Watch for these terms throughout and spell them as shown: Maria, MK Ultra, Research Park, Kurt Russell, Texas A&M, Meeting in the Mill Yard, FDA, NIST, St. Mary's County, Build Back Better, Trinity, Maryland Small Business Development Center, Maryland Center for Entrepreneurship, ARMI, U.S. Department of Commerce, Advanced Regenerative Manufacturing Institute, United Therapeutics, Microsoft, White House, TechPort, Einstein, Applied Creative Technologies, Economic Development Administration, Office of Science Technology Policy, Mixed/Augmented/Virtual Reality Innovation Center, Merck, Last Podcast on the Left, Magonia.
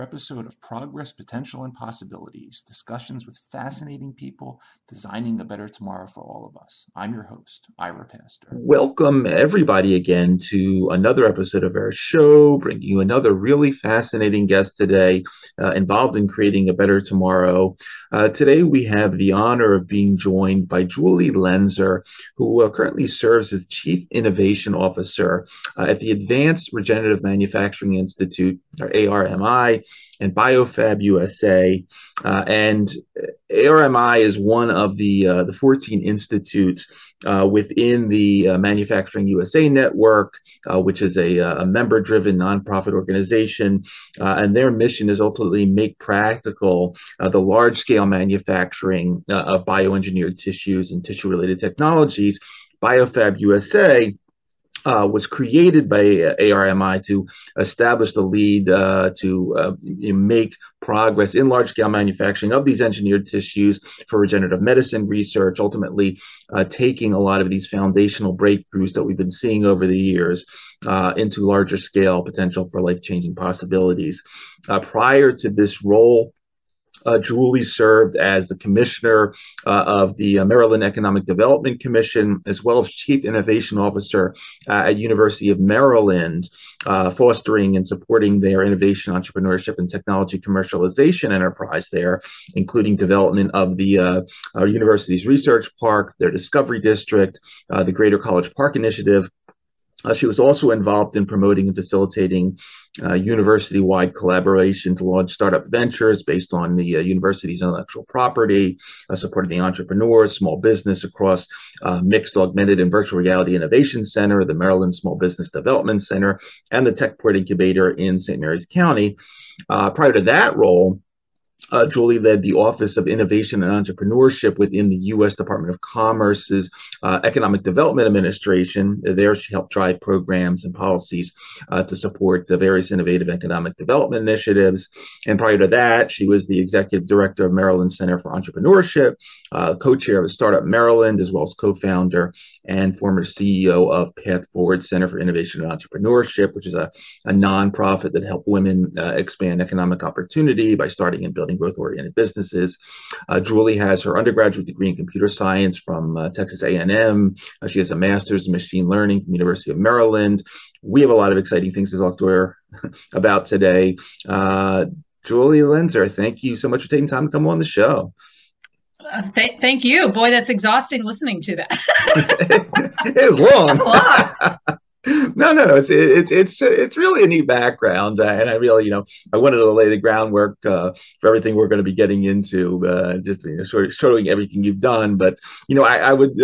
Episode of Progress, Potential, and Possibilities, discussions with fascinating people designing a better tomorrow for all of us. I'm your host, Ira Pastor. Welcome everybody again to another episode of our show, bringing you another really fascinating guest today involved in creating a better tomorrow. Today we have the honor of being joined by Julie Lenzer, who currently serves as Chief Innovation Officer at the Advanced Regenerative Manufacturing Institute, or ARMI, and BioFab USA, and ARMI is one of the 14 institutes within the Manufacturing USA Network, which is a member-driven nonprofit organization, and their mission is ultimately make practical the large-scale manufacturing of bioengineered tissues and tissue-related technologies. BioFab USA was created by ARMI to establish the lead to make progress in large-scale manufacturing of these engineered tissues for regenerative medicine research, ultimately taking a lot of these foundational breakthroughs that we've been seeing over the years into larger scale potential for life-changing possibilities. Prior to this role, Julie served as the commissioner of the Maryland Economic Development Commission, as well as Chief Innovation Officer at University of Maryland, fostering and supporting their innovation, entrepreneurship, and technology commercialization enterprise there, including development of the university's Research Park, their Discovery District, the Greater College Park Initiative. She was also involved in promoting and facilitating university-wide collaboration to launch startup ventures based on the university's intellectual property, supporting the entrepreneurs, small business across Mixed/Augmented/Virtual Reality Innovation Center, the Maryland Small Business Development Center, and the TechPort Incubator in St. Mary's County. Prior to that role, Julie led the Office of Innovation and Entrepreneurship within the U.S. Department of Commerce's Economic Development Administration. There she helped drive programs and policies to support the various innovative economic development initiatives. And prior to that, she was the Executive Director of Maryland Center for Entrepreneurship, co-chair of Startup Maryland, as well as co-founder and former CEO of Path Forward Center for Innovation and Entrepreneurship, which is a nonprofit that helped women expand economic opportunity by starting and building growth-oriented businesses. Julie has her undergraduate degree in computer science from Texas A&M. She has a master's in machine learning from the University of Maryland. We have a lot of exciting things to talk to her about today. Julie Lenzer, thank you so much for taking time to come on the show. Thank you. Boy, that's exhausting listening to that. It was long. That's long. No. It's really a neat background, and I really, I wanted to lay the groundwork for everything we're going to be getting into, just showing everything you've done. But I would,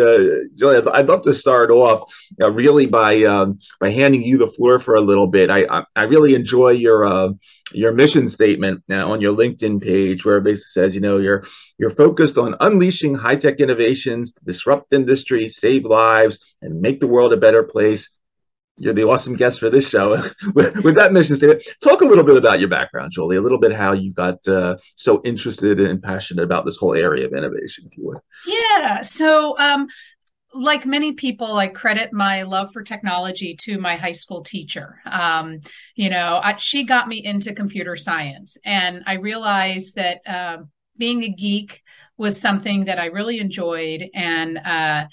Julie, I'd love to start off really by handing you the floor for a little bit. I really enjoy your mission statement now on your LinkedIn page, where it basically says, you're focused on unleashing high-tech innovations to disrupt industry, save lives, and make the world a better place. You're the awesome guest for this show. With that mission statement, talk a little bit about your background, Julie, a little bit how you got so interested and passionate about this whole area of innovation, if you would. Yeah. So like many people, I credit my love for technology to my high school teacher. She got me into computer science, and I realized that being a geek was something that I really enjoyed. And I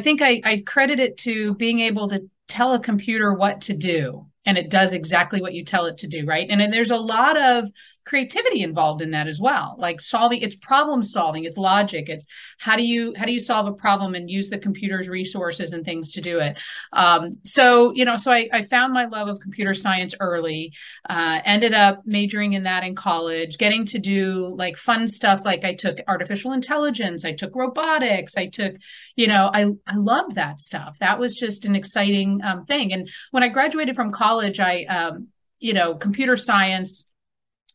think I credit it to being able to tell a computer what to do, and it does exactly what you tell it to do, right? And there's a lot of creativity involved in that as well. Like solving, it's problem solving, it's logic, it's how do you solve a problem and use the computer's resources and things to do it. So I found my love of computer science early, ended up majoring in that in college, getting to do like fun stuff. Like I took artificial intelligence, I took robotics, I took, I loved that stuff. That was just an exciting thing. And when I graduated from college, I computer science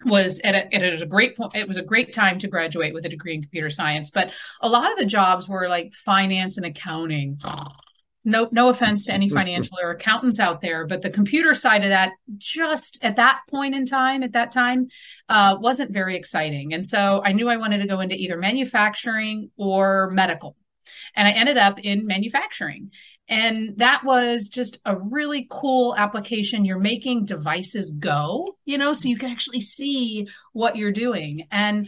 was at a great point. It was a great time to graduate with a degree in computer science, but a lot of the jobs were like finance and accounting. No offense to any financial or accountants out there, but the computer side of that just at that time wasn't very exciting. And so I knew I wanted to go into either manufacturing or medical, and I ended up in manufacturing. And that was just a really cool application. You're making devices go, so you can actually see what you're doing. And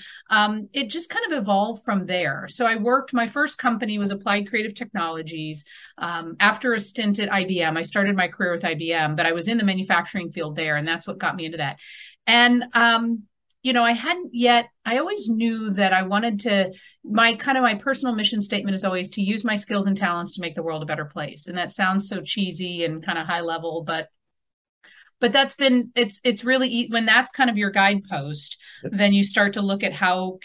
it just kind of evolved from there. So I worked, my first company was Applied Creative Technologies. After a stint at IBM, I started my career with IBM, but I was in the manufacturing field there. And that's what got me into that. And I always knew that I wanted to, my personal mission statement is always to use my skills and talents to make the world a better place. And that sounds so cheesy and kind of high level, but that's been, it's really, when that's kind of your guidepost, then you start to look at how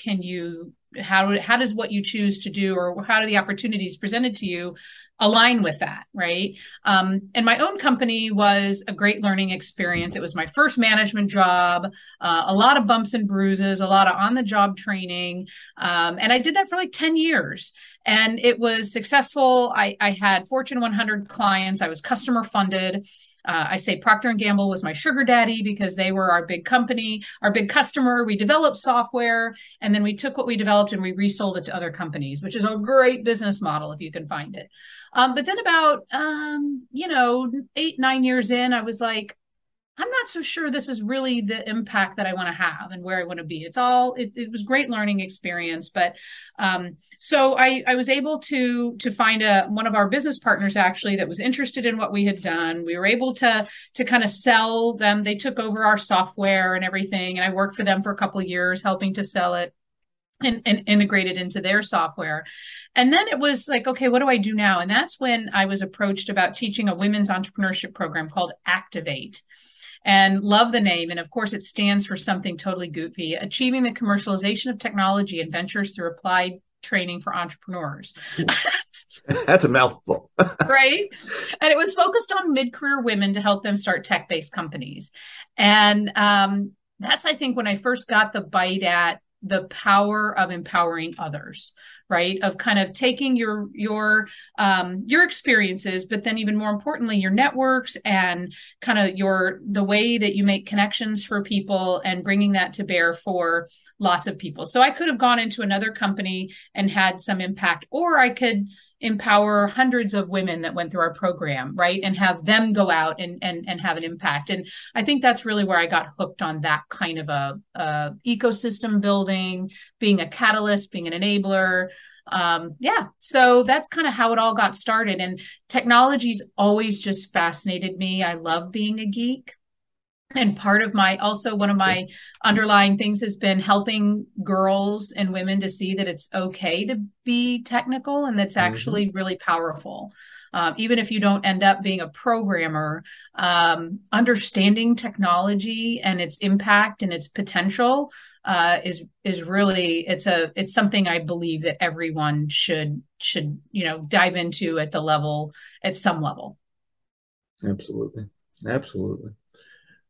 does what you choose to do, or how do the opportunities presented to you align with that, right? And my own company was a great learning experience. It was my first management job, a lot of bumps and bruises, a lot of on-the-job training. And I did that for like 10 years. And it was successful. I had Fortune 100 clients. I was customer funded. I say Procter & Gamble was my sugar daddy because they were our big company, our big customer. We developed software, and then we took what we developed and we resold it to other companies, which is a great business model if you can find it. But then about, 8-9 years in, I was like, I'm not so sure this is really the impact that I want to have and where I want to be. It was great learning experience. But so I was able to find one of our business partners, actually, that was interested in what we had done. We were able to kind of sell them. They took over our software and everything. And I worked for them for a couple of years, helping to sell it and integrated into their software. And then it was like, okay, what do I do now? And that's when I was approached about teaching a women's entrepreneurship program called Activate. And love the name. And of course, it stands for something totally goofy: Achieving the Commercialization of Technology and Ventures Through Applied Training for Entrepreneurs. That's a mouthful. Right? And it was focused on mid-career women to help them start tech-based companies. And that's, I think, when I first got the bite at the power of empowering others, right? Of kind of taking your experiences, but then even more importantly, your networks and kind of the way that you make connections for people and bringing that to bear for lots of people. So I could have gone into another company and had some impact, or I could empower hundreds of women that went through our program, right? And have them go out and have an impact. And I think that's really where I got hooked on that kind of a ecosystem building, being a catalyst, being an enabler. So that's kind of how it all got started. And technology's always just fascinated me. I love being a geek. And part of one of my underlying things has been helping girls and women to see that it's okay to be technical, and that's actually really powerful. Even if you don't end up being a programmer, understanding technology and its impact and its potential is really, it's something I believe that everyone should dive into at some level. Absolutely.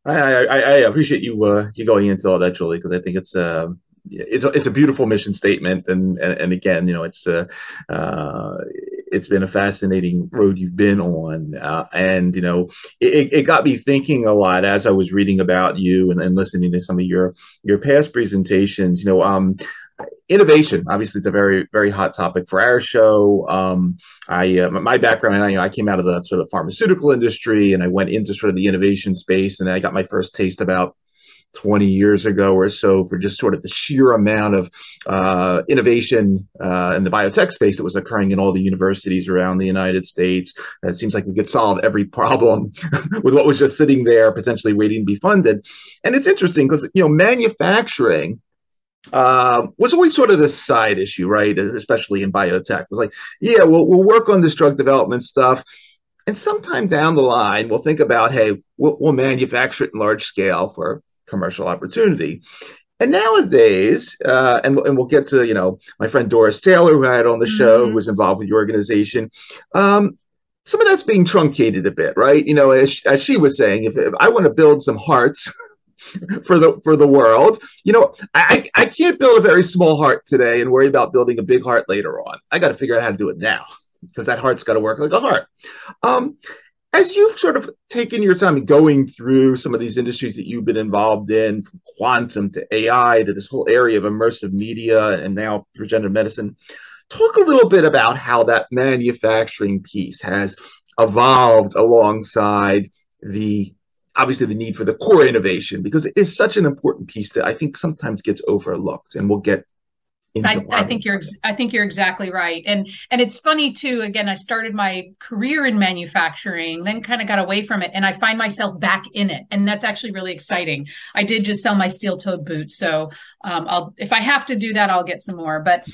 I appreciate you going into all that, Julie, because I think it's a beautiful mission statement, and again, it's been a fascinating road you've been on, and it got me thinking a lot as I was reading about you and listening to some of your past presentations. Innovation, obviously, it's a very, very hot topic for our show. My background, I came out of the sort of pharmaceutical industry, and I went into sort of the innovation space, and I got my first taste about 20 years ago or so for just sort of the sheer amount of innovation in the biotech space that was occurring in all the universities around the United States. It seems like we could solve every problem with what was just sitting there potentially waiting to be funded. And it's interesting because, you know, manufacturing was always sort of this side issue, right? Especially in biotech. It was like, yeah, we'll work on this drug development stuff. And sometime down the line, we'll think about, hey, we'll manufacture it in large scale for commercial opportunity. And nowadays, and we'll get to, you know, my friend Doris Taylor, who I had on the show, who was involved with the organization. Some of that's being truncated a bit, right? You know, as she was saying, if I want to build some hearts for the world, you know, I can't build a very small heart today and worry about building a big heart later on. I got to figure out how to do it now, because that heart's got to work like a heart. As you've sort of taken your time going through some of these industries that you've been involved in, from quantum to AI to this whole area of immersive media and now regenerative medicine, talk a little bit about how that manufacturing piece has evolved alongside the, obviously, the need for the core innovation, because it is such an important piece that I think sometimes gets overlooked, and we'll get I think you're exactly right. And it's funny too, again, I started my career in manufacturing, then kind of got away from it, and I find myself back in it. And that's actually really exciting. I did just sell my steel-toed boots. So if I have to do that, I'll get some more. But,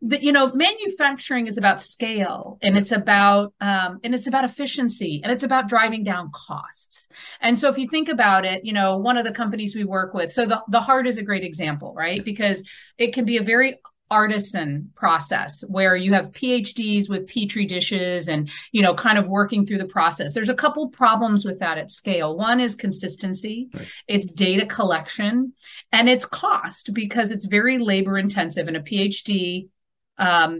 you know, manufacturing is about scale, and it's about efficiency, and it's about driving down costs. And so if you think about it, you know, one of the companies we work with, so the heart is a great example, right? Because it can be a very artisan process where you have PhDs with Petri dishes and, you know, kind of working through the process. There's a couple problems with that at scale. One is consistency, right? It's data collection, and it's cost, because it's very labor intensive, and a PhD,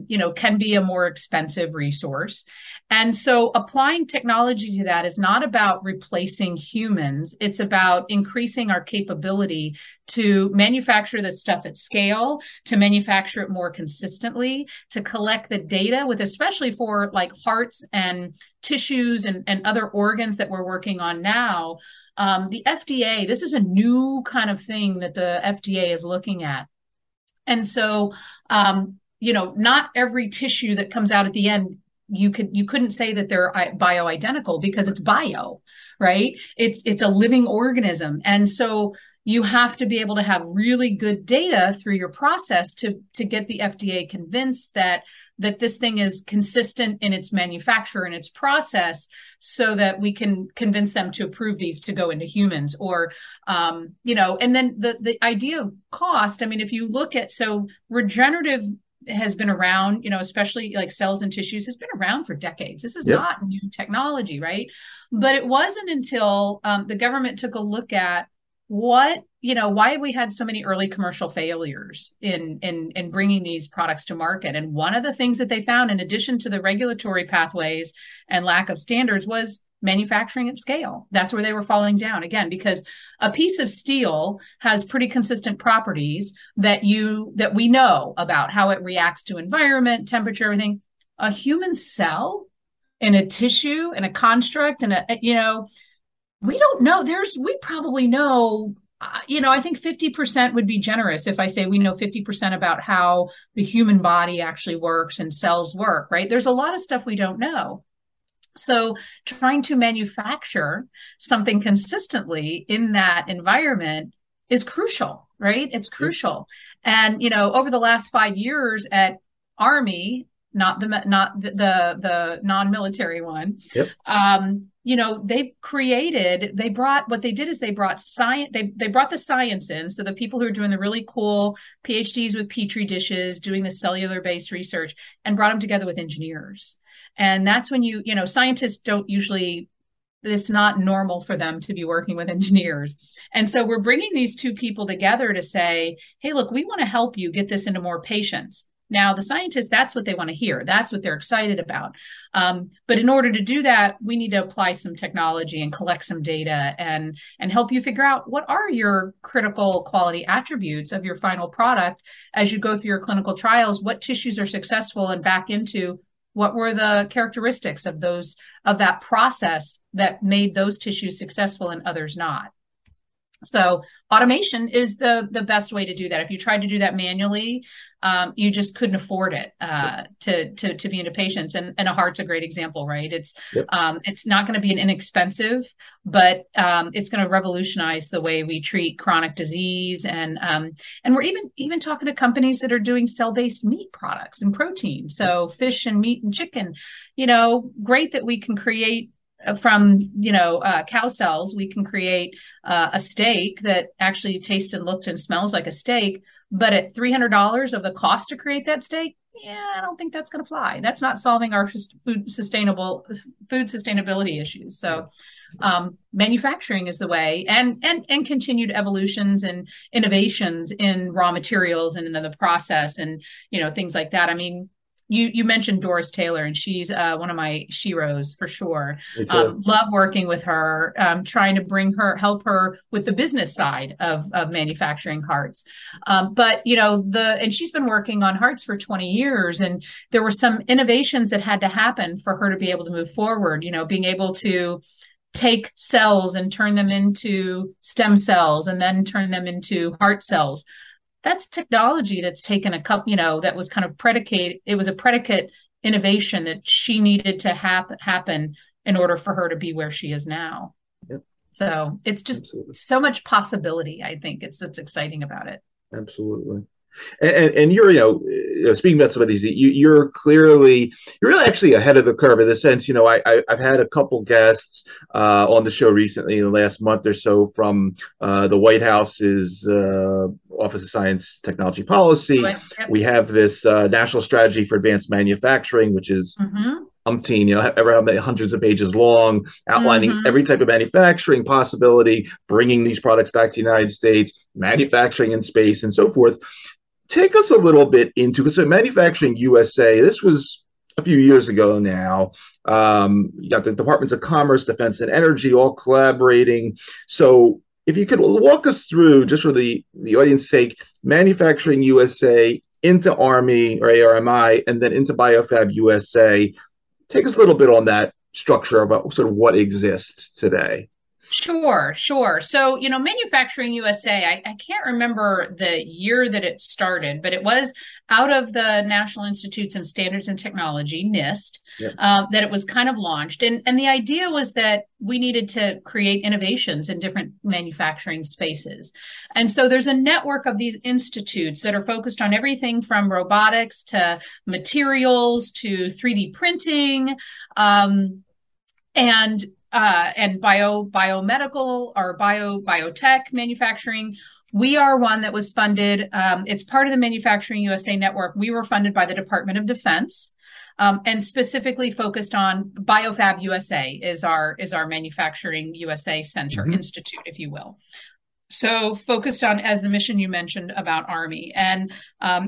you know, can be a more expensive resource. And so applying technology to that is not about replacing humans. It's about increasing our capability to manufacture this stuff at scale, to manufacture it more consistently, to collect the data with, especially for like hearts and tissues and other organs that we're working on now. The FDA, this is a new kind of thing that the FDA is looking at. And so, you know, not every tissue that comes out at the end, you couldn't say that they're bioidentical, because it's bio, right? It's a living organism. And so you have to be able to have really good data through your process to get the FDA convinced that this thing is consistent in its manufacture and its process, so that we can convince them to approve these to go into humans. Or, you know, and then the idea of cost, I mean, if you look at, so regenerative has been around, you know, especially like cells and tissues, has been around for decades. This is not new technology, right? But it wasn't until the government took a look at what, you know, why we had so many early commercial failures in bringing these products to market. And one of the things that they found, in addition to the regulatory pathways and lack of standards, was manufacturing at scale. That's where they were falling down again, because a piece of steel has pretty consistent properties that we know about, how it reacts to environment, temperature, everything. A human cell in a tissue and a construct and a, you know, we don't know. We probably know, you know, I think 50% would be generous if I say we know 50% about how the human body actually works and cells work, right? There's a lot of stuff we don't know. So trying to manufacture something consistently in that environment is crucial, right? It's crucial. And, you know, over the last 5 years at Army, not the non-military one, you know, they brought science, they brought the science in. So the people who are doing the really cool PhDs with Petri dishes, doing the cellular-based research, and brought them together with engineers. And that's when you know, scientists don't usually, it's not normal for them to be working with engineers. And so we're bringing these two people together to say, hey, look, we want to help you get this into more patients. Now, the scientists, that's what they want to hear. That's what they're excited about. But in order to do that, we need to apply some technology and collect some data and help you figure out what are your critical quality attributes of your final product as you go through your clinical trials, what tissues are successful, and back into what were the characteristics of that process that made those tissues successful and others not. So automation is the best way to do that. If you tried to do that manually, you just couldn't afford it to be into patients. And a heart's a great example, right? It's not going to be an inexpensive, but it's going to revolutionize the way we treat chronic disease. And we're even talking to companies that are doing cell-based meat products and protein. So fish and meat and chicken, great that we can create from, cow cells, we can create a steak that actually tastes and looked and smells like a steak, but at $300 of the cost to create that steak, I don't think that's going to fly. That's not solving our food sustainability issues. So manufacturing is the way, and continued evolutions and innovations in raw materials and in the process and, things like that. I mean, You mentioned Doris Taylor, and she's one of my sheroes for sure. Love working with her, trying to help her with the business side of manufacturing hearts. But she's been working on hearts for 20 years, and there were some innovations that had to happen for her to be able to move forward, being able to take cells and turn them into stem cells and then turn them into heart cells. That's technology that's taken a couple, that was kind of predicate. It was a predicate innovation that she needed to happen in order for her to be where she is now. Yep. So it's just so much possibility. I think it's exciting about it. Absolutely. And you're, speaking about some of these, you're actually ahead of the curve in the sense, I've had a couple guests on the show recently in the last month or so from the White House's Office of Science Technology Policy. Right. Yep. We have this National Strategy for Advanced Manufacturing, which is umpteen, hundreds of pages long, outlining every type of manufacturing possibility, bringing these products back to the United States, manufacturing in space and so forth. Take us a little bit into, because Manufacturing USA, this was a few years ago now, you got the Departments of Commerce, Defense, and Energy all collaborating. So if you could walk us through, just for the audience's sake, Manufacturing USA into Army or ARMI and then into BioFab USA. Take us a little bit on that structure about sort of what exists today. Sure. So, Manufacturing USA, I can't remember the year that it started, but it was out of the National Institutes of Standards and Technology, NIST, that it was kind of launched. And the idea was that we needed to create innovations in different manufacturing spaces. And so there's a network of these institutes that are focused on everything from robotics to materials to 3D printing, and biomedical or biotech manufacturing. We are one that was funded. It's part of the Manufacturing USA Network. We were funded by the Department of Defense, and specifically focused on BioFab USA is our Manufacturing USA Center Institute, if you will. So focused on, as the mission you mentioned about Army, and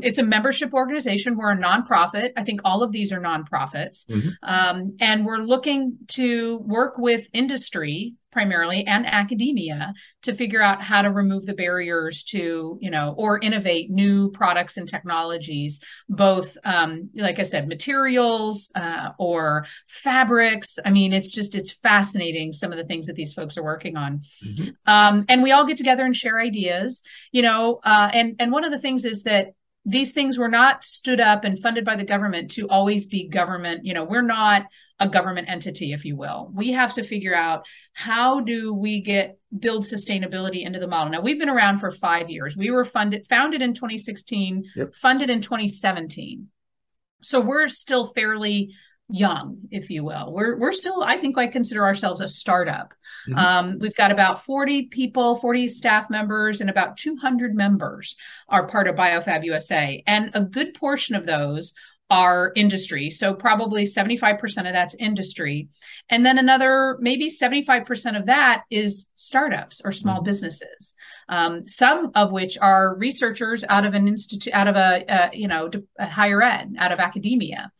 it's a membership organization. We're a nonprofit. I think all of these are nonprofits, and we're looking to work with industry primarily and academia to figure out how to remove the barriers to, or innovate new products and technologies, both, like I said, materials or fabrics. I mean, it's fascinating, some of the things that these folks are working on. And we all get together and share ideas, and one of the things is that these things were not stood up and funded by the government to always be government. We're not a government entity, if you will. We have to figure out how do we build sustainability into the model. Now, we've been around for 5 years. We were founded in 2016, funded in 2017. So we're still fairly young, if you will. We're still, I think I consider ourselves a startup. We've got about 40 people, 40 staff members, and about 200 members are part of BioFab USA. And a good portion of those are industry. So probably 75% of that's industry. And then another, maybe 75% of that is startups or small businesses. Some of which are researchers out of an institute, out of a higher ed, out of academia.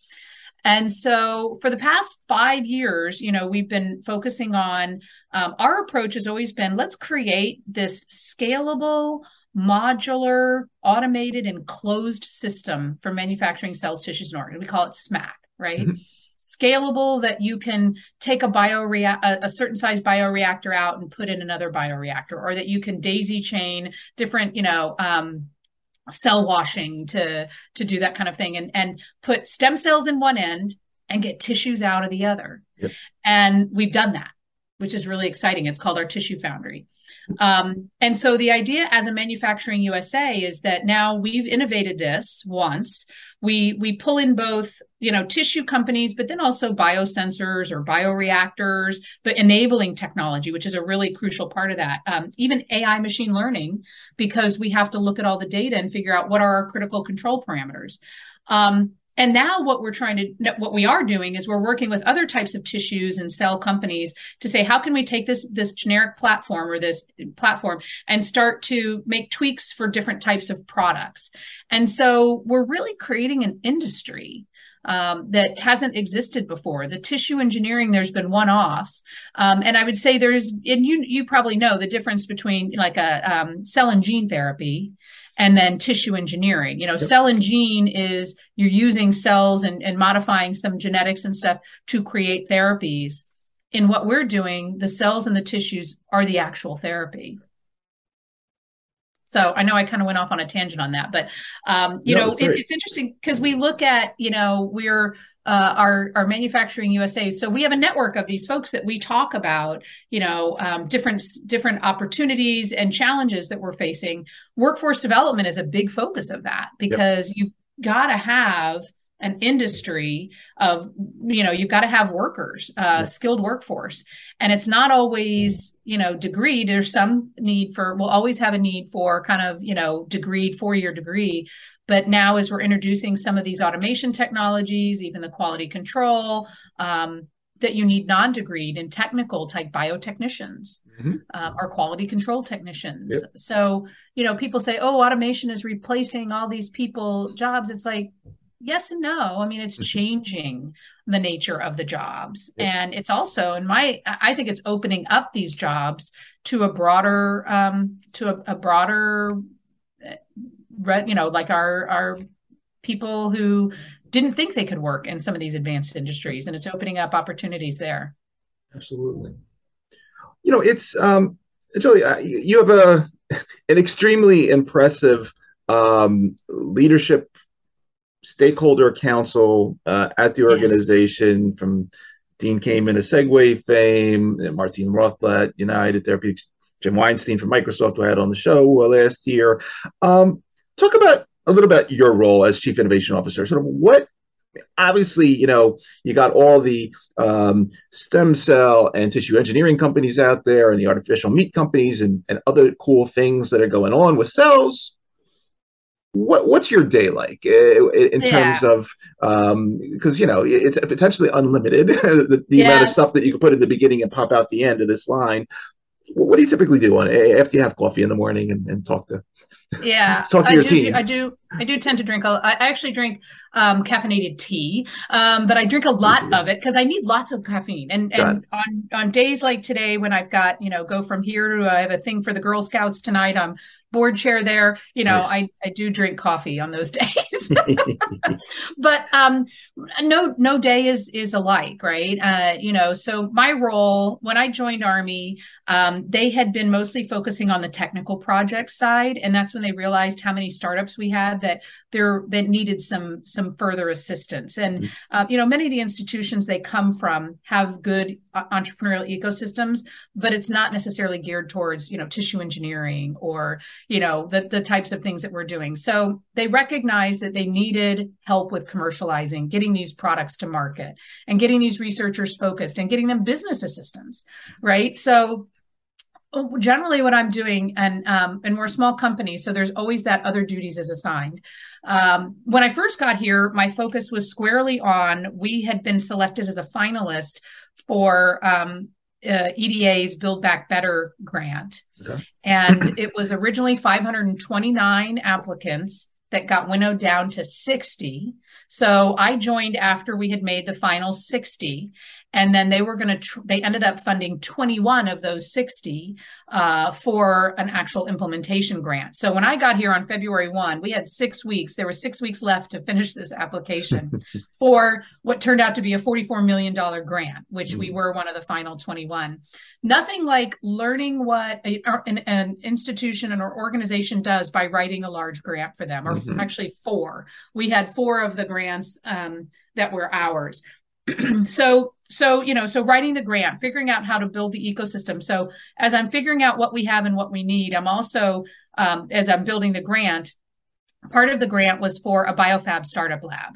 And so for the past 5 years, we've been focusing on, our approach has always been, let's create this scalable, modular, automated, and closed system for manufacturing cells, tissues, and organs. We call it SMAC, right? scalable that you can take a certain size bioreactor out and put in another bioreactor, or that you can daisy chain different, cell washing to do that kind of thing, and put stem cells in one end and get tissues out of the other. Yep. And we've done that, which is really exciting. It's called our Tissue Foundry. And so the idea as a Manufacturing USA is that now we've innovated this once. We pull in both, tissue companies, but then also biosensors or bioreactors, the enabling technology, which is a really crucial part of that. Even AI machine learning, because we have to look at all the data and figure out what are our critical control parameters. And now what we are doing is we're working with other types of tissues and cell companies to say, how can we take this generic platform or this platform and start to make tweaks for different types of products? And so we're really creating an industry that hasn't existed before. The tissue engineering, there's been one-offs. And I would say you probably know the difference between like a cell and gene therapy and then tissue engineering. Yep. Cell and gene is you're using cells and modifying some genetics and stuff to create therapies. In what we're doing, the cells and the tissues are the actual therapy. So I know I kind of went off on a tangent on that, but it's interesting because we look at, we're our Manufacturing USA. So we have a network of these folks that we talk about, different opportunities and challenges that we're facing. Workforce development is a big focus of that, because yep. You've got to have an industry of, you've got to have workers, skilled workforce. And it's not always, degreed. There's some need for, we'll always have a need for kind of, degreed, 4-year degree. But now as we're introducing some of these automation technologies, even the quality control, that you need non-degreed and technical type biotechnicians, mm-hmm. Or quality control technicians. Yep. So, people say, oh, automation is replacing all these people jobs. It's like, yes and no. I mean, it's changing the nature of the jobs. Yep. And it's also, I think it's opening up these jobs to a broader, like our people who didn't think they could work in some of these advanced industries. And it's opening up opportunities there. Absolutely. Julie, you have an extremely impressive leadership stakeholder council at the organization, yes. From Dean Kamen of Segway fame, Martine Rothblatt, United Therapeutics, Jim Weinstein from Microsoft, who I had on the show last year. Talk about a little about your role as Chief Innovation Officer. Sort of what, obviously, you got all the stem cell and tissue engineering companies out there, and the artificial meat companies, and other cool things that are going on with cells. What's your day like in terms of, because it's potentially unlimited, the yes. amount of stuff that you can put in the beginning and pop out the end of this line. What do you typically do after you have coffee in the morning and talk to? Yeah, talk to your team. I do tend to drink. I actually drink caffeinated tea, but I drink a lot of it because I need lots of caffeine. And on days like today, when I've got go from here to I have a thing for the Girl Scouts tonight. I'm board chair there. Nice. I do drink coffee on those days, but no day is alike, right? So my role when I joined Army, they had been mostly focusing on the technical project side, and that's when they realized how many startups we had that needed some further assistance. And many of the institutions they come from have good entrepreneurial ecosystems, but it's not necessarily geared towards tissue engineering or the types of things that we're doing. So they recognized that they needed help with commercializing, getting these products to market, and getting these researchers focused, and getting them business assistance, right? So generally what I'm doing, and we're a small company, so there's always that other duties is assigned. When I first got here, my focus was squarely on, we had been selected as a finalist for EDA's Build Back Better grant. Okay. And it was originally 529 applicants that got winnowed down to 60. So I joined after we had made the final 60. And then they were going to, they ended up funding 21 of those 60 for an actual implementation grant. So when I got here on February 1, we had 6 weeks, there were 6 weeks left to finish this application for what turned out to be a $44 million grant, which we were one of the final 21. Nothing like learning what an institution or organization does by writing a large grant for them, or actually four. We had four of the grants that were ours. So writing the grant, figuring out how to build the ecosystem. So as I'm figuring out what we have and what we need, I'm also, as I'm building the grant, part of the grant was for a BioFab startup lab,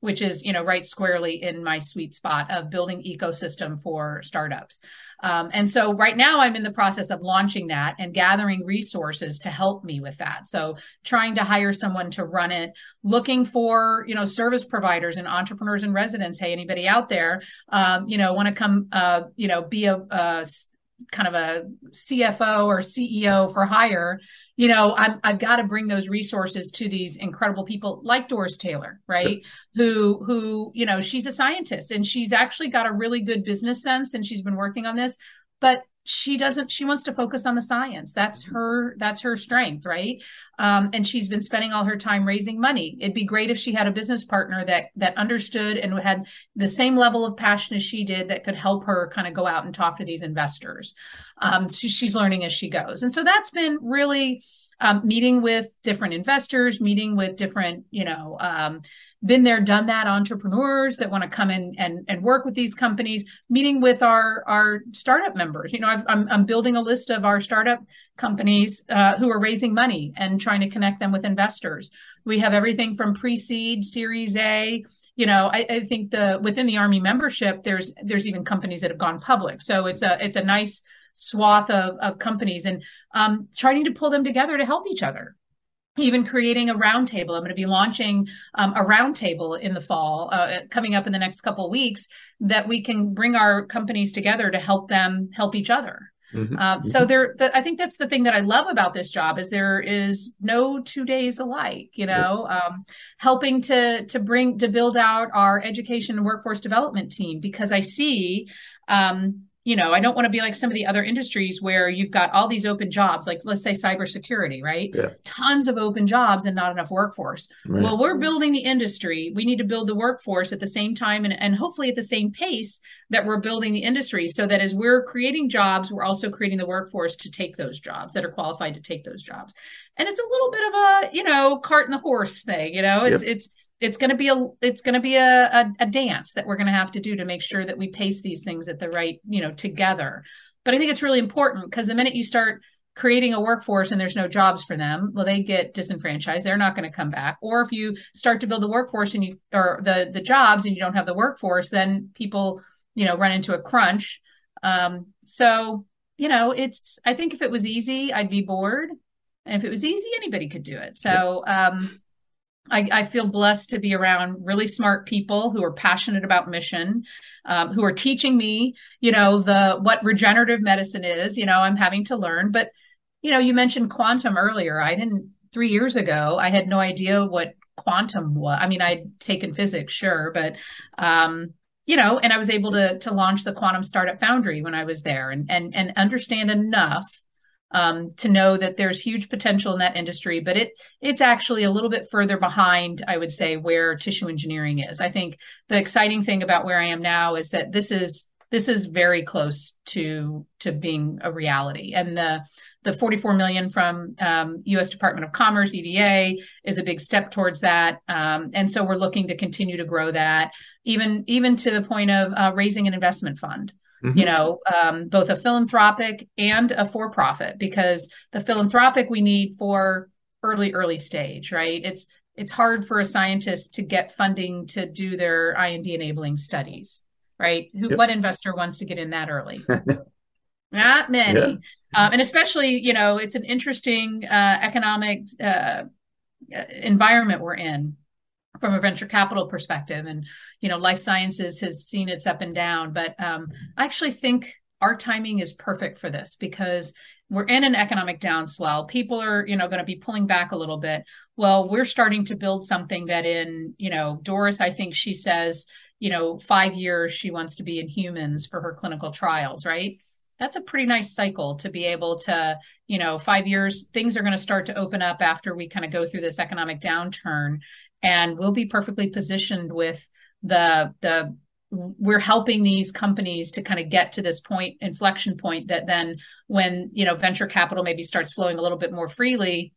which is, right squarely in my sweet spot of building ecosystem for startups. And so right now I'm in the process of launching that and gathering resources to help me with that. So trying to hire someone to run it, looking for, service providers and entrepreneurs in residence. Hey, anybody out there, want to come, be a kind of a CFO or CEO for hire, I've got to bring those resources to these incredible people like Doris Taylor, right? Yep. Who she's a scientist and she's actually got a really good business sense and she's been working on this, but she wants to focus on the science. That's her strength, right? And she's been spending all her time raising money. It'd be great if she had a business partner that understood and had the same level of passion as she did that could help her kind of go out and talk to these investors. She's learning as she goes. And so that's been really meeting with different investors, meeting with different, been there, done that entrepreneurs that want to come in and work with these companies, meeting with our startup members. I'm building a list of our startup companies who are raising money and trying to connect them with investors. We have everything from pre-seed, Series A. I think within the Army membership, there's even companies that have gone public. So it's a nice swath of companies, and trying to pull them together to help each other. Even creating a roundtable. I'm going to be launching a roundtable in the fall, coming up in the next couple of weeks, that we can bring our companies together to help them help each other. So I think that's the thing that I love about this job is there is no 2 days alike. Helping to build out our education and workforce development team, because I see. I don't want to be like some of the other industries where you've got all these open jobs, like let's say cybersecurity, right? Yeah. Tons of open jobs and not enough workforce. Right. Well, we're building the industry. We need to build the workforce at the same time and hopefully at the same pace that we're building the industry, so that as we're creating jobs, we're also creating the workforce to take those jobs that are qualified to take those jobs. And it's a little bit of a, cart and the horse thing, It's going to be a dance that we're going to have to do to make sure that we pace these things at the right, together. But I think it's really important, because the minute you start creating a workforce and there's no jobs for them, well, they get disenfranchised. They're not going to come back. Or if you start to build the workforce or the jobs and you don't have the workforce, then people, run into a crunch. I think if it was easy, I'd be bored. And if it was easy, anybody could do it. So, I feel blessed to be around really smart people who are passionate about mission, who are teaching me, what regenerative medicine is. I'm having to learn. But, you mentioned quantum earlier. 3 years ago, I had no idea what quantum was. I mean, I'd taken physics, sure. But, and I was able to launch the Quantum Startup Foundry when I was there and understand enough to know that there's huge potential in that industry, but it's actually a little bit further behind, I would say, where tissue engineering is. I think the exciting thing about where I am now is that this is very close to being a reality. And the $44 million from U.S. Department of Commerce, EDA, is a big step towards that. And so we're looking to continue to grow that, even to the point of raising an investment fund. Both a philanthropic and a for-profit, because the philanthropic we need for early stage, right? It's hard for a scientist to get funding to do their IND enabling studies, right? What investor wants to get in that early? Not many. Yeah. And especially, it's an interesting economic environment we're in from a venture capital perspective. And, life sciences has seen its up and down, but I actually think our timing is perfect for this, because we're in an economic downswell. People are, going to be pulling back a little bit. Well, we're starting to build something that Doris, I think she says, you know, 5 years she wants to be in humans for her clinical trials, right? That's a pretty nice cycle to be able to, you know, 5 years, things are going to start to open up after we kind of go through this economic downturn, and we'll be perfectly positioned with the we're helping these companies to kind of get to this point, inflection point, that then when, you know, venture capital maybe starts flowing a little bit more freely,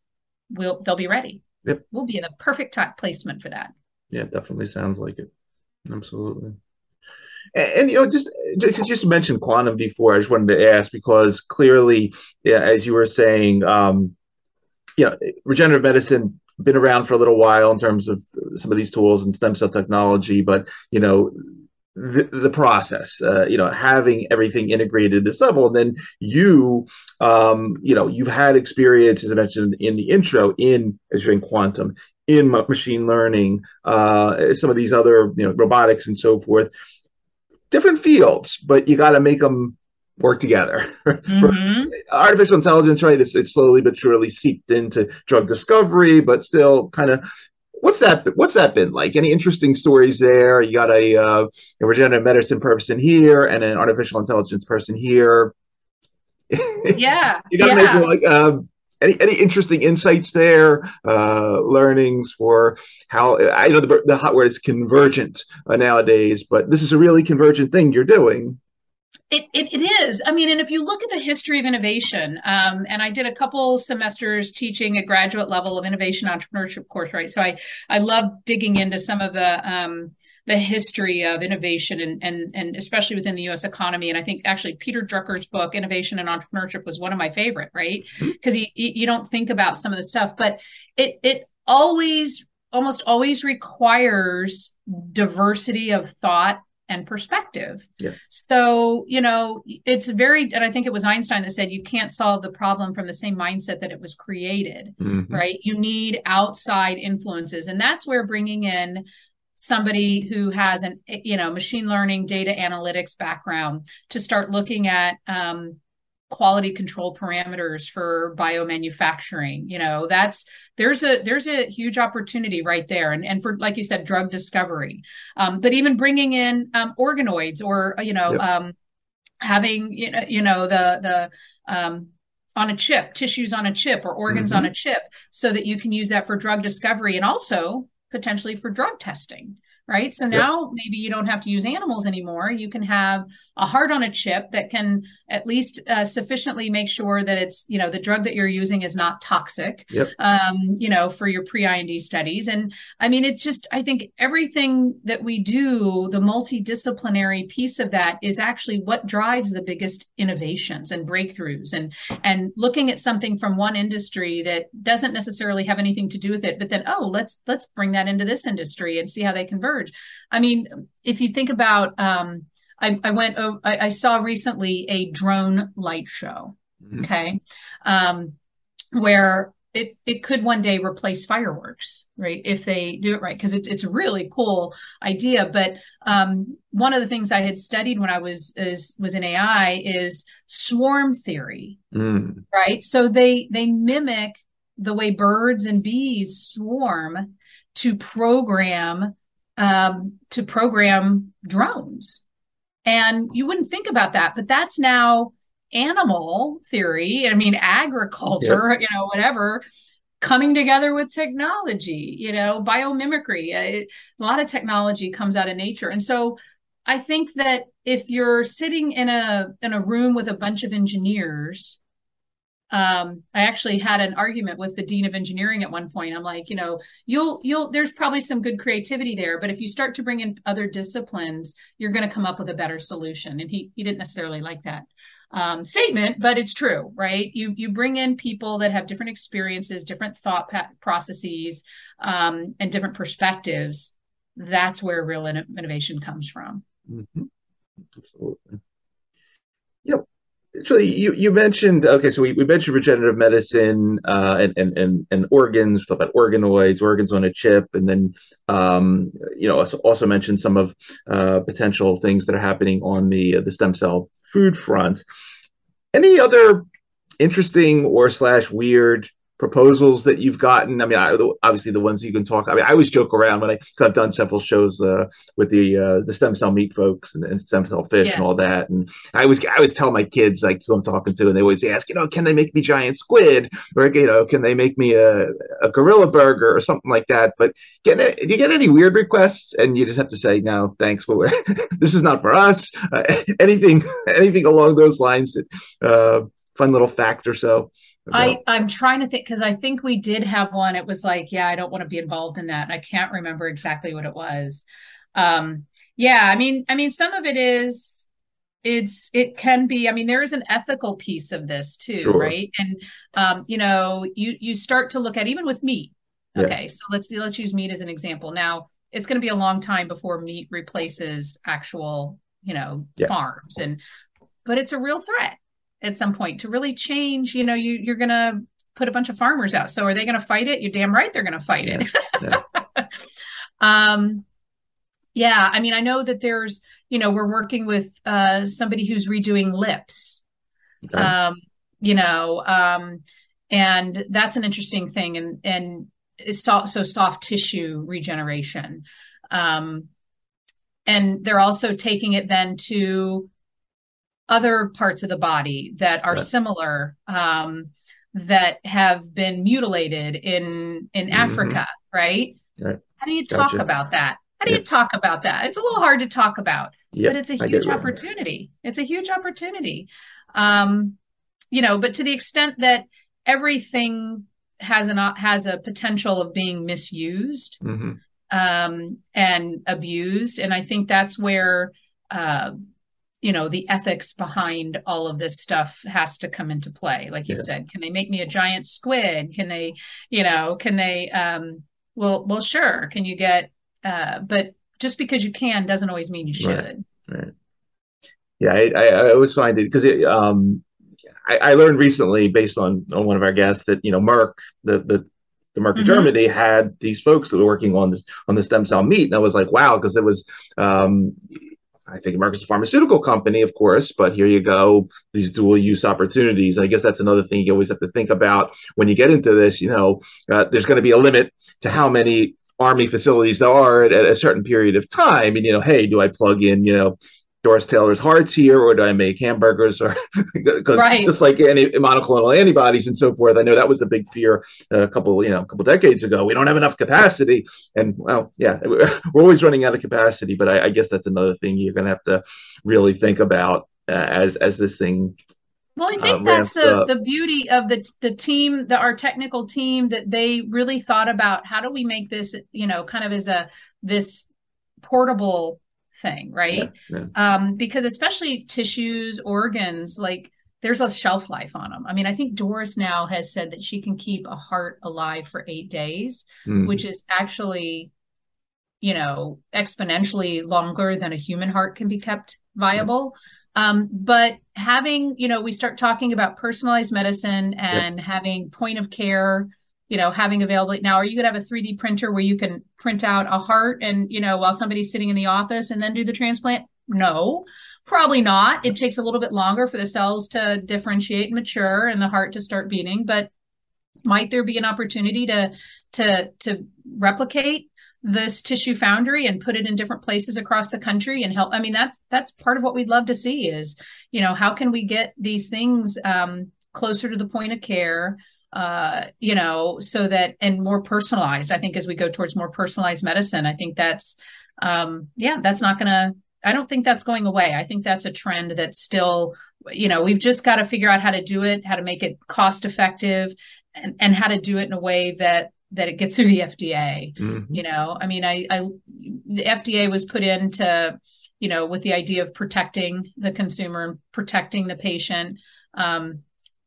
they'll be ready. Yep. We'll be in the perfect top placement for that. Yeah, definitely sounds like it. Absolutely. And, you know, just mentioned quantum before, I just wanted to ask, because clearly, yeah, as you were saying, you know, regenerative medicine been around for a little while in terms of some of these tools and stem cell technology, but, you know, the process, you know, having everything integrated at this level. And then you, you know, you've had experience, as I mentioned in the intro, in, as you're in quantum, in machine learning, some of these other, you know, robotics and so forth. Different fields, but you got to make them work together. Mm-hmm. Artificial intelligence, right? It's slowly but surely seeped into drug discovery, but still kind of. What's that been like? Any interesting stories there? You got a regenerative medicine person here and an artificial intelligence person here. Yeah. You got to make like any interesting insights there, learnings for how, I know the hot word is convergent nowadays, but this is a really convergent thing you're doing. It is. I mean, and if you look at the history of innovation, and I did a couple semesters teaching a graduate level of innovation entrepreneurship course, right? So I love digging into some of the history of innovation and especially within the U.S. economy. And I think actually Peter Drucker's book, Innovation and Entrepreneurship, was one of my favorite, right? Because you don't think about some of the stuff, but it always, almost always requires diversity of thought and perspective. Yeah. So, you know, it's very, and I think it was Einstein that said, you can't solve the problem from the same mindset that it was created, mm-hmm. right? You need outside influences. And that's where bringing in somebody who has an, you know, machine learning, data analytics background to start looking at, quality control parameters for biomanufacturing, you know, there's a huge opportunity right there. And for, like you said, drug discovery, but even bringing in organoids or, you know, yep. Having, you know, the on a chip, tissues on a chip or organs mm-hmm. on a chip, so that you can use that for drug discovery and also potentially for drug testing. Right. So now yep. maybe you don't have to use animals anymore. You can have a heart on a chip that can at least sufficiently make sure that it's, you know, the drug that you're using is not toxic, yep. You know, for your pre-IND studies. And I mean, it's just, I think everything that we do, the multidisciplinary piece of that is actually what drives the biggest innovations and breakthroughs, and looking at something from one industry that doesn't necessarily have anything to do with it, but then, oh, let's bring that into this industry and see how they convert. I mean, if you think about, I saw recently a drone light show, okay, where it could one day replace fireworks, right, if they do it right, because it's a really cool idea. But one of the things I had studied when I was in AI is swarm theory, right? So they mimic the way birds and bees swarm to program drones. And you wouldn't think about that, but that's now animal theory. I mean, agriculture, yep. you know, whatever, coming together with technology, you know, biomimicry. A lot of technology comes out of nature. And so I think that if you're sitting in a room with a bunch of engineers, I actually had an argument with the dean of engineering at one point. I'm like, you know, there's probably some good creativity there, but if you start to bring in other disciplines, you're going to come up with a better solution. And he didn't necessarily like that statement, but it's true, right? You bring in people that have different experiences, different thought processes, and different perspectives. That's where real innovation comes from. Mm-hmm. Absolutely. Yep. So you mentioned, okay, so we mentioned regenerative medicine and organs. We talked about organoids, organs on a chip, and then, you know, also mentioned some of potential things that are happening on the stem cell food front. Any other interesting or / weird proposals that you've gotten? I mean, obviously the ones you can talk. I mean, I always joke around when I've done several shows with the stem cell meat folks and stem cell fish and all that. And I always tell my kids like who I'm talking to, and they always ask, can they make me giant squid, or can they make me a gorilla burger or something like that? But do you get any weird requests? And you just have to say no, thanks, but this is not for us. Anything along those lines that fun little fact or so. I'm trying to think, because I think we did have one. It was like, I don't want to be involved in that. And I can't remember exactly what it was. I mean, some of it is, it can be, I mean, there is an ethical piece of this too, right? And, you start to look at, even with meat. Okay. So let's use meat as an example. Now it's going to be a long time before meat replaces actual, farms, but it's a real threat at some point to really change. You're going to put a bunch of farmers out. So are they going to fight it? You're damn right they're going to fight it. I mean, I know that there's, we're working with somebody who's redoing lips, and that's an interesting thing. And it's so soft tissue regeneration. And they're also taking it then to other parts of the body that are similar, that have been mutilated in Africa, right? How do you talk about that? How do you talk about that? It's a little hard to talk about, but it's a huge opportunity. It's a huge opportunity. But to the extent that everything has a potential of being misused, and abused. And I think that's where, the ethics behind all of this stuff has to come into play. Like you said, can they make me a giant squid? Can they, well, sure. Can you get, but just because you can doesn't always mean you should. Right. Yeah. I always find it, because I learned recently based on one of our guests that, Merck, the Merck of Germany had these folks that were working on the stem cell meat. And I was like, wow. Cause it was, I think Merck is a pharmaceutical company, of course, but here you go, these dual use opportunities. I guess that's another thing you always have to think about when you get into this, there's going to be a limit to how many Army facilities there are at a certain period of time. And, hey, do I plug in, Doris Taylor's hearts here, or do I make hamburgers? Or because just like any monoclonal antibodies and so forth, I know that was a big fear a couple decades ago. We don't have enough capacity, and we're always running out of capacity. But I guess that's another thing you're going to have to really think about as this thing. Well, I think that's the beauty of the team, our technical team, that they really thought about how do we make this, kind of as this portable thing, right? Because especially tissues, organs, like there's a shelf life on them. I mean, I think Doris now has said that she can keep a heart alive for 8 days, which is actually, exponentially longer than a human heart can be kept viable. But having, we start talking about personalized medicine and having point of care, having available. Now, are you going to have a 3D printer where you can print out a heart and, while somebody's sitting in the office and then do the transplant? No, probably not. It takes a little bit longer for the cells to differentiate and mature and the heart to start beating. But might there be an opportunity to replicate this tissue foundry and put it in different places across the country and help? I mean, that's part of what we'd love to see is, how can we get these things closer to the point of care? So that, and more personalized, I think as we go towards more personalized medicine, I think that's, I don't think that's going away. I think that's a trend that's still, we've just got to figure out how to do it, how to make it cost effective and how to do it in a way that it gets through the FDA. The FDA was put in to, with the idea of protecting the consumer and protecting the patient.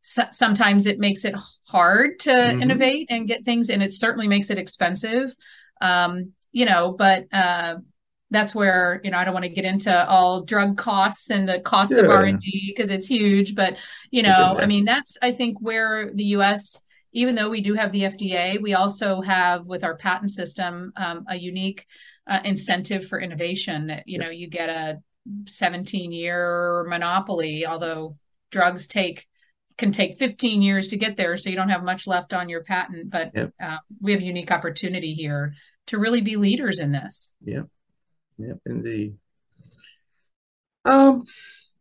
Sometimes it makes it hard to innovate and get things, and it certainly makes it expensive, but that's where, I don't want to get into all drug costs and the costs of R&D because it's huge. But, that's, I think, where the U.S., even though we do have the FDA, we also have with our patent system a unique incentive for innovation. That, you get a 17-year monopoly, although drugs take can take 15 years to get there, so you don't have much left on your patent. But yep. We have a unique opportunity here to really be leaders in this. Yep, yep, indeed.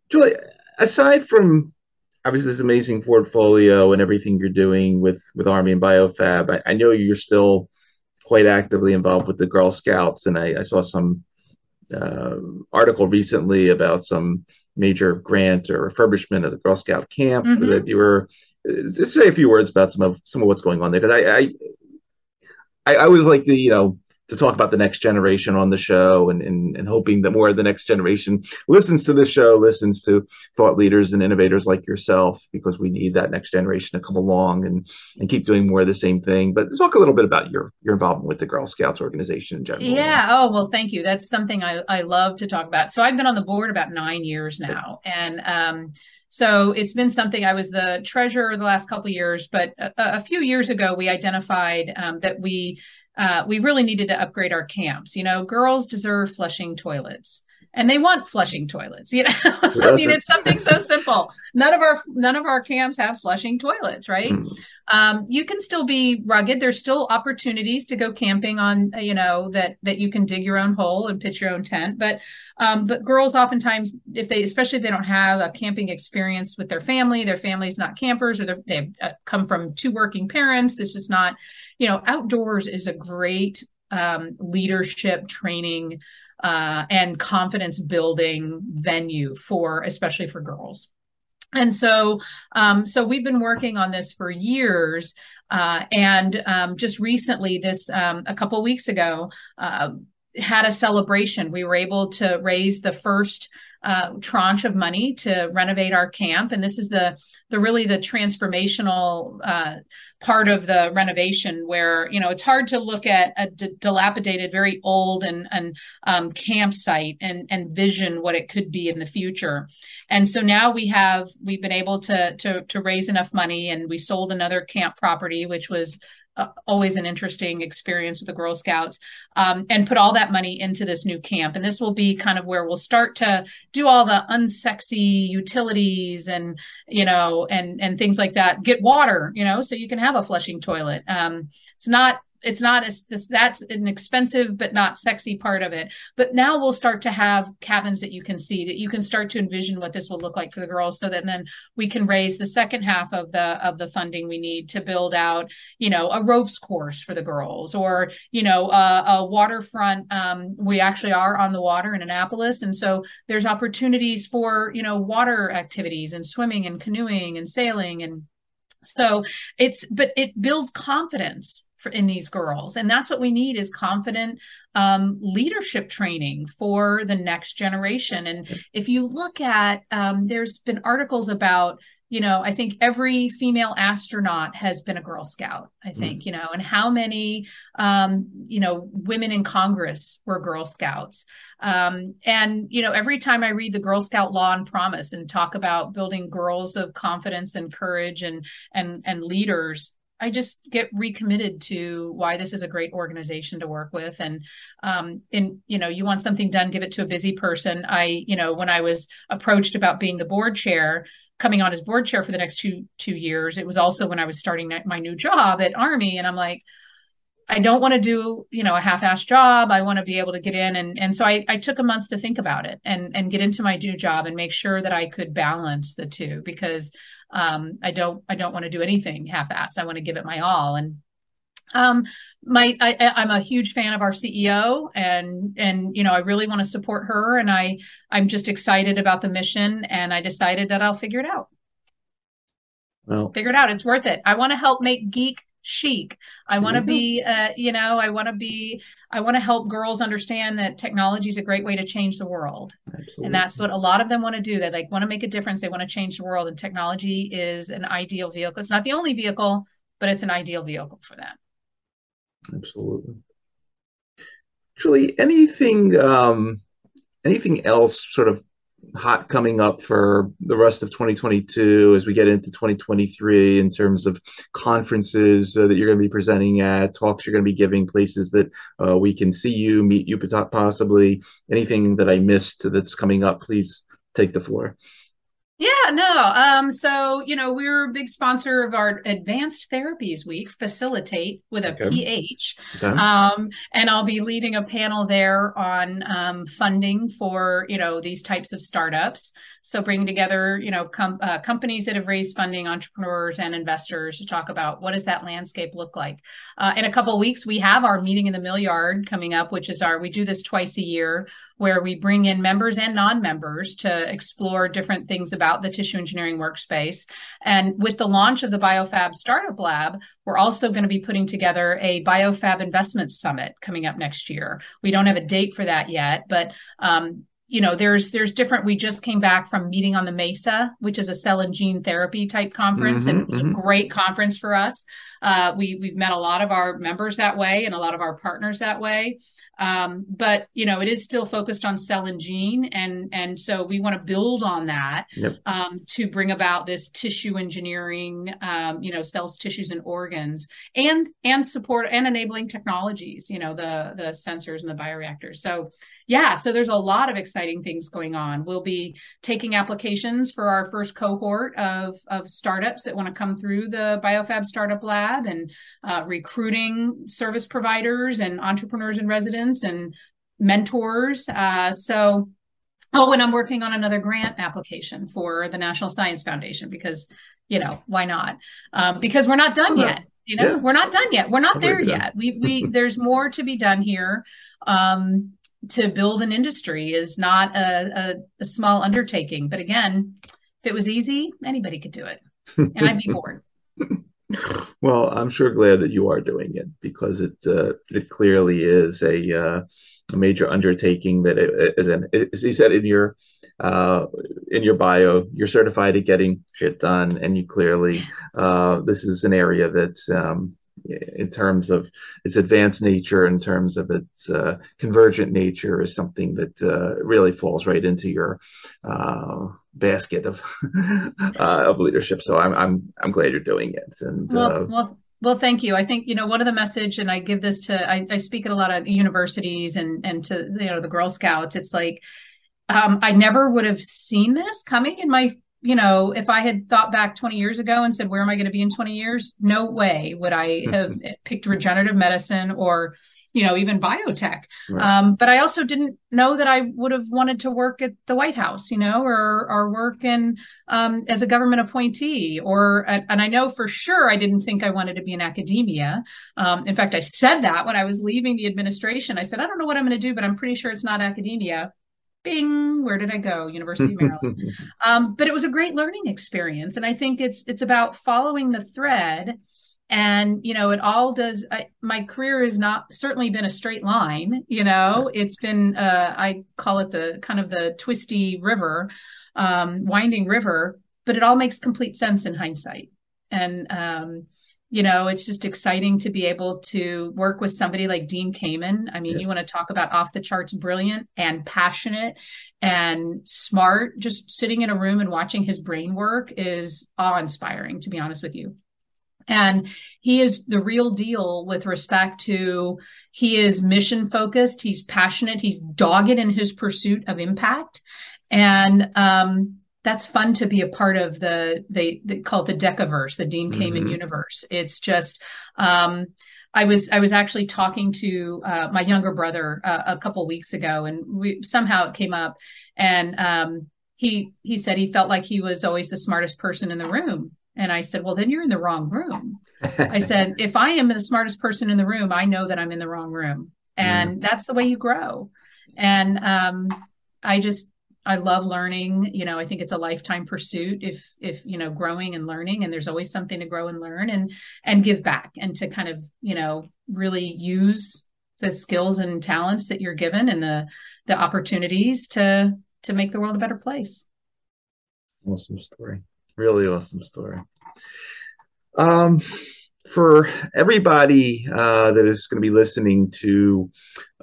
Julie, aside from obviously this amazing portfolio and everything you're doing with Army and BioFab, I know you're still quite actively involved with the Girl Scouts, and I saw some article recently about some major grant or refurbishment of the Girl Scout camp. Mm-hmm. That you were say a few words about some of what's going on there, because I always like the to talk about the next generation on the show, and hoping that more of the next generation listens to the show, listens to thought leaders and innovators like yourself, because we need that next generation to come along and keep doing more of the same thing. But talk a little bit about your involvement with the Girl Scouts organization in general. Yeah. Oh, well, thank you. That's something I love to talk about. So I've been on the board about 9 years now. And so it's been something, I was the treasurer the last couple of years, but a few years ago, we identified that we really needed to upgrade our camps. You know, girls deserve flushing toilets, and they want flushing toilets. You know, I mean, it's something so simple. None of our camps have flushing toilets, right? Mm. You can still be rugged. There's still opportunities to go camping on, that you can dig your own hole and pitch your own tent. But girls oftentimes, especially if they don't have a camping experience with their family's not campers, or they've come from two working parents. This is not, outdoors is a great leadership training and confidence building venue especially for girls. And so, so we've been working on this for years. Just recently, a couple of weeks ago, had a celebration. We were able to raise the first tranche of money to renovate our camp. And this is the transformational part of the renovation where, it's hard to look at a dilapidated, very old and campsite and vision what it could be in the future. And so now we've been able to raise enough money, and we sold another camp property, which was always an interesting experience with the Girl Scouts, and put all that money into this new camp. And this will be kind of where we'll start to do all the unsexy utilities and things like that. Get water, so you can have a flushing toilet. That's an expensive but not sexy part of it. But now we'll start to have cabins that you can see, that you can start to envision what this will look like for the girls, so that then we can raise the second half of the funding we need to build out, a ropes course for the girls, or, a waterfront. We actually are on the water in Annapolis. And so there's opportunities for, water activities and swimming and canoeing and sailing. And so it builds confidence in these girls. And that's what we need, is confident leadership training for the next generation. And if you look at, there's been articles about, I think every female astronaut has been a Girl Scout, I think, and how many, women in Congress were Girl Scouts. Every time I read the Girl Scout Law and Promise and talk about building girls of confidence and courage and leaders, I just get recommitted to why this is a great organization to work with. And, you want something done, give it to a busy person. When I was approached about being the board chair, coming on as board chair for the next two years, it was also when I was starting my new job at Army. And I'm like, I don't want to do, a half-assed job. I want to be able to get in. And so I took a month to think about it and get into my new job and make sure that I could balance the two, because I don't want to do anything half-assed. I want to give it my all. And I'm a huge fan of our CEO, and I really want to support her, and I'm just excited about the mission, and I decided that I'll figure it out. Well, figure it out. It's worth it. I want to help make geek chic. I want to be, I want to help girls understand that technology is a great way to change the world. Absolutely. And that's what a lot of them want to do. They want to make a difference. They want to change the world, and technology is an ideal vehicle. It's not the only vehicle, but it's an ideal vehicle for that. Absolutely. Julie, anything else sort of hot coming up for the rest of 2022 as we get into 2023 in terms of conferences that you're going to be presenting at, talks you're going to be giving, places that we can see you, meet you possibly? Anything that I missed that's coming up, please take the floor. Yeah, no. So, you know, we're a big sponsor of our Advanced Therapies Week, Facilitate with a PH. Okay. And I'll be leading a panel there on funding for, you know, these types of startups. So bringing together, you know, companies that have raised funding, entrepreneurs and investors to talk about what does that landscape look like. In a couple of weeks, we have our meeting in the Mill Yard coming up, which is we do this twice a year, where we bring in members and non-members to explore different things about the tissue engineering workspace. And with the launch of the BioFab Startup Lab, we're also going to be putting together a BioFab Investment Summit coming up next year. We don't have a date for that yet, but you know, there's different. We just came back from Meeting on the Mesa, which is a cell and gene therapy type conference, and it was a great conference for us. We've met a lot of our members that way and a lot of our partners that way. But you know, it is still focused on cell and gene, and so we want to build on that to bring about this tissue engineering, you know, cells, tissues, and organs, and support and enabling technologies. You know, the sensors and the bioreactors. So. Yeah, so there's a lot of exciting things going on. We'll be taking applications for our first cohort of startups that want to come through the BioFab Startup Lab and recruiting service providers and entrepreneurs in residence and mentors. And I'm working on another grant application for the National Science Foundation because, you know, why not? Because we're not done yet. You know, we're not done yet. We're not there yet. We there's more to be done here. To build an industry is not a small undertaking. But again, if it was easy, anybody could do it. And I'd be bored. Well, I'm sure glad that you are doing it because it clearly is a major undertaking that, as you said in your bio, you're certified at getting shit done. And you clearly, this is an area that's, in terms of its advanced nature, in terms of its convergent nature, is something that really falls right into your basket of of leadership. So I'm glad you're doing it. And well, thank you. I think, you know, one of the message, and I give this to, I speak at a lot of universities and to, you know, the Girl Scouts. It's like I never would have seen this coming in my. You know, if I had thought back 20 years ago and said, where am I going to be in 20 years? No way would I have picked regenerative medicine or, you know, even biotech. Right. But I also didn't know that I would have wanted to work at the White House, you know, or work in as a government appointee. And I know for sure I didn't think I wanted to be in academia. In fact, I said that when I was leaving the administration. I said, I don't know what I'm going to do, but I'm pretty sure it's not academia. Bing, where did I go? University of Maryland. But it was a great learning experience. And I think it's about following the thread. And, you know, it all does. My career has not certainly been a straight line. You know, it's been, I call it the kind of the twisty river, winding river, but it all makes complete sense in hindsight. And, you know, it's just exciting to be able to work with somebody like Dean Kamen. I mean, you want to talk about off the charts, brilliant and passionate and smart. Just sitting in a room and watching his brain work is awe-inspiring, to be honest with you. And he is the real deal with respect to, he is mission focused. He's passionate. He's dogged in his pursuit of impact. And, that's fun to be a part of they call it the Decaverse, the Dean Kamen universe. It's just, I was actually talking to my younger brother a couple weeks ago, and somehow it came up, and he said he felt like he was always the smartest person in the room. And I said, well, then you're in the wrong room. I said, if I am the smartest person in the room, I know that I'm in the wrong room. And that's the way you grow. And I love learning. You know, I think it's a lifetime pursuit if, you know, growing and learning, and there's always something to grow and learn and give back, and to kind of, you know, really use the skills and talents that you're given and the opportunities to make the world a better place. Awesome story. Really awesome story. For everybody that is going to be listening to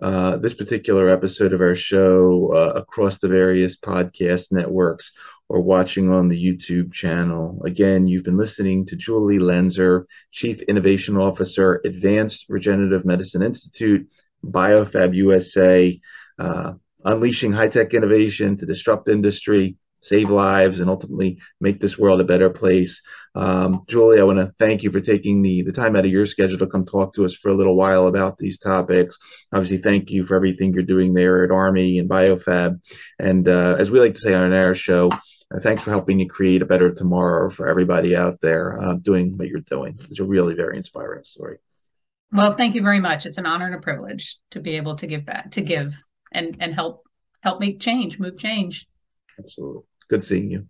this particular episode of our show across the various podcast networks or watching on the YouTube channel, again, you've been listening to Julie Lenzer, Chief Innovation Officer, Advanced Regenerative Medicine Institute, BioFab USA, Unleashing High-Tech Innovation to Disrupt Industry, save lives, and ultimately make this world a better place. Julie, I want to thank you for taking the time out of your schedule to come talk to us for a little while about these topics. Obviously, thank you for everything you're doing there at Army and BioFab. And as we like to say on our show, thanks for helping you create a better tomorrow for everybody out there doing what you're doing. It's a really very inspiring story. Well, thank you very much. It's an honor and a privilege to be able to give back, to give and help make change, move change. Absolutely. Good seeing you.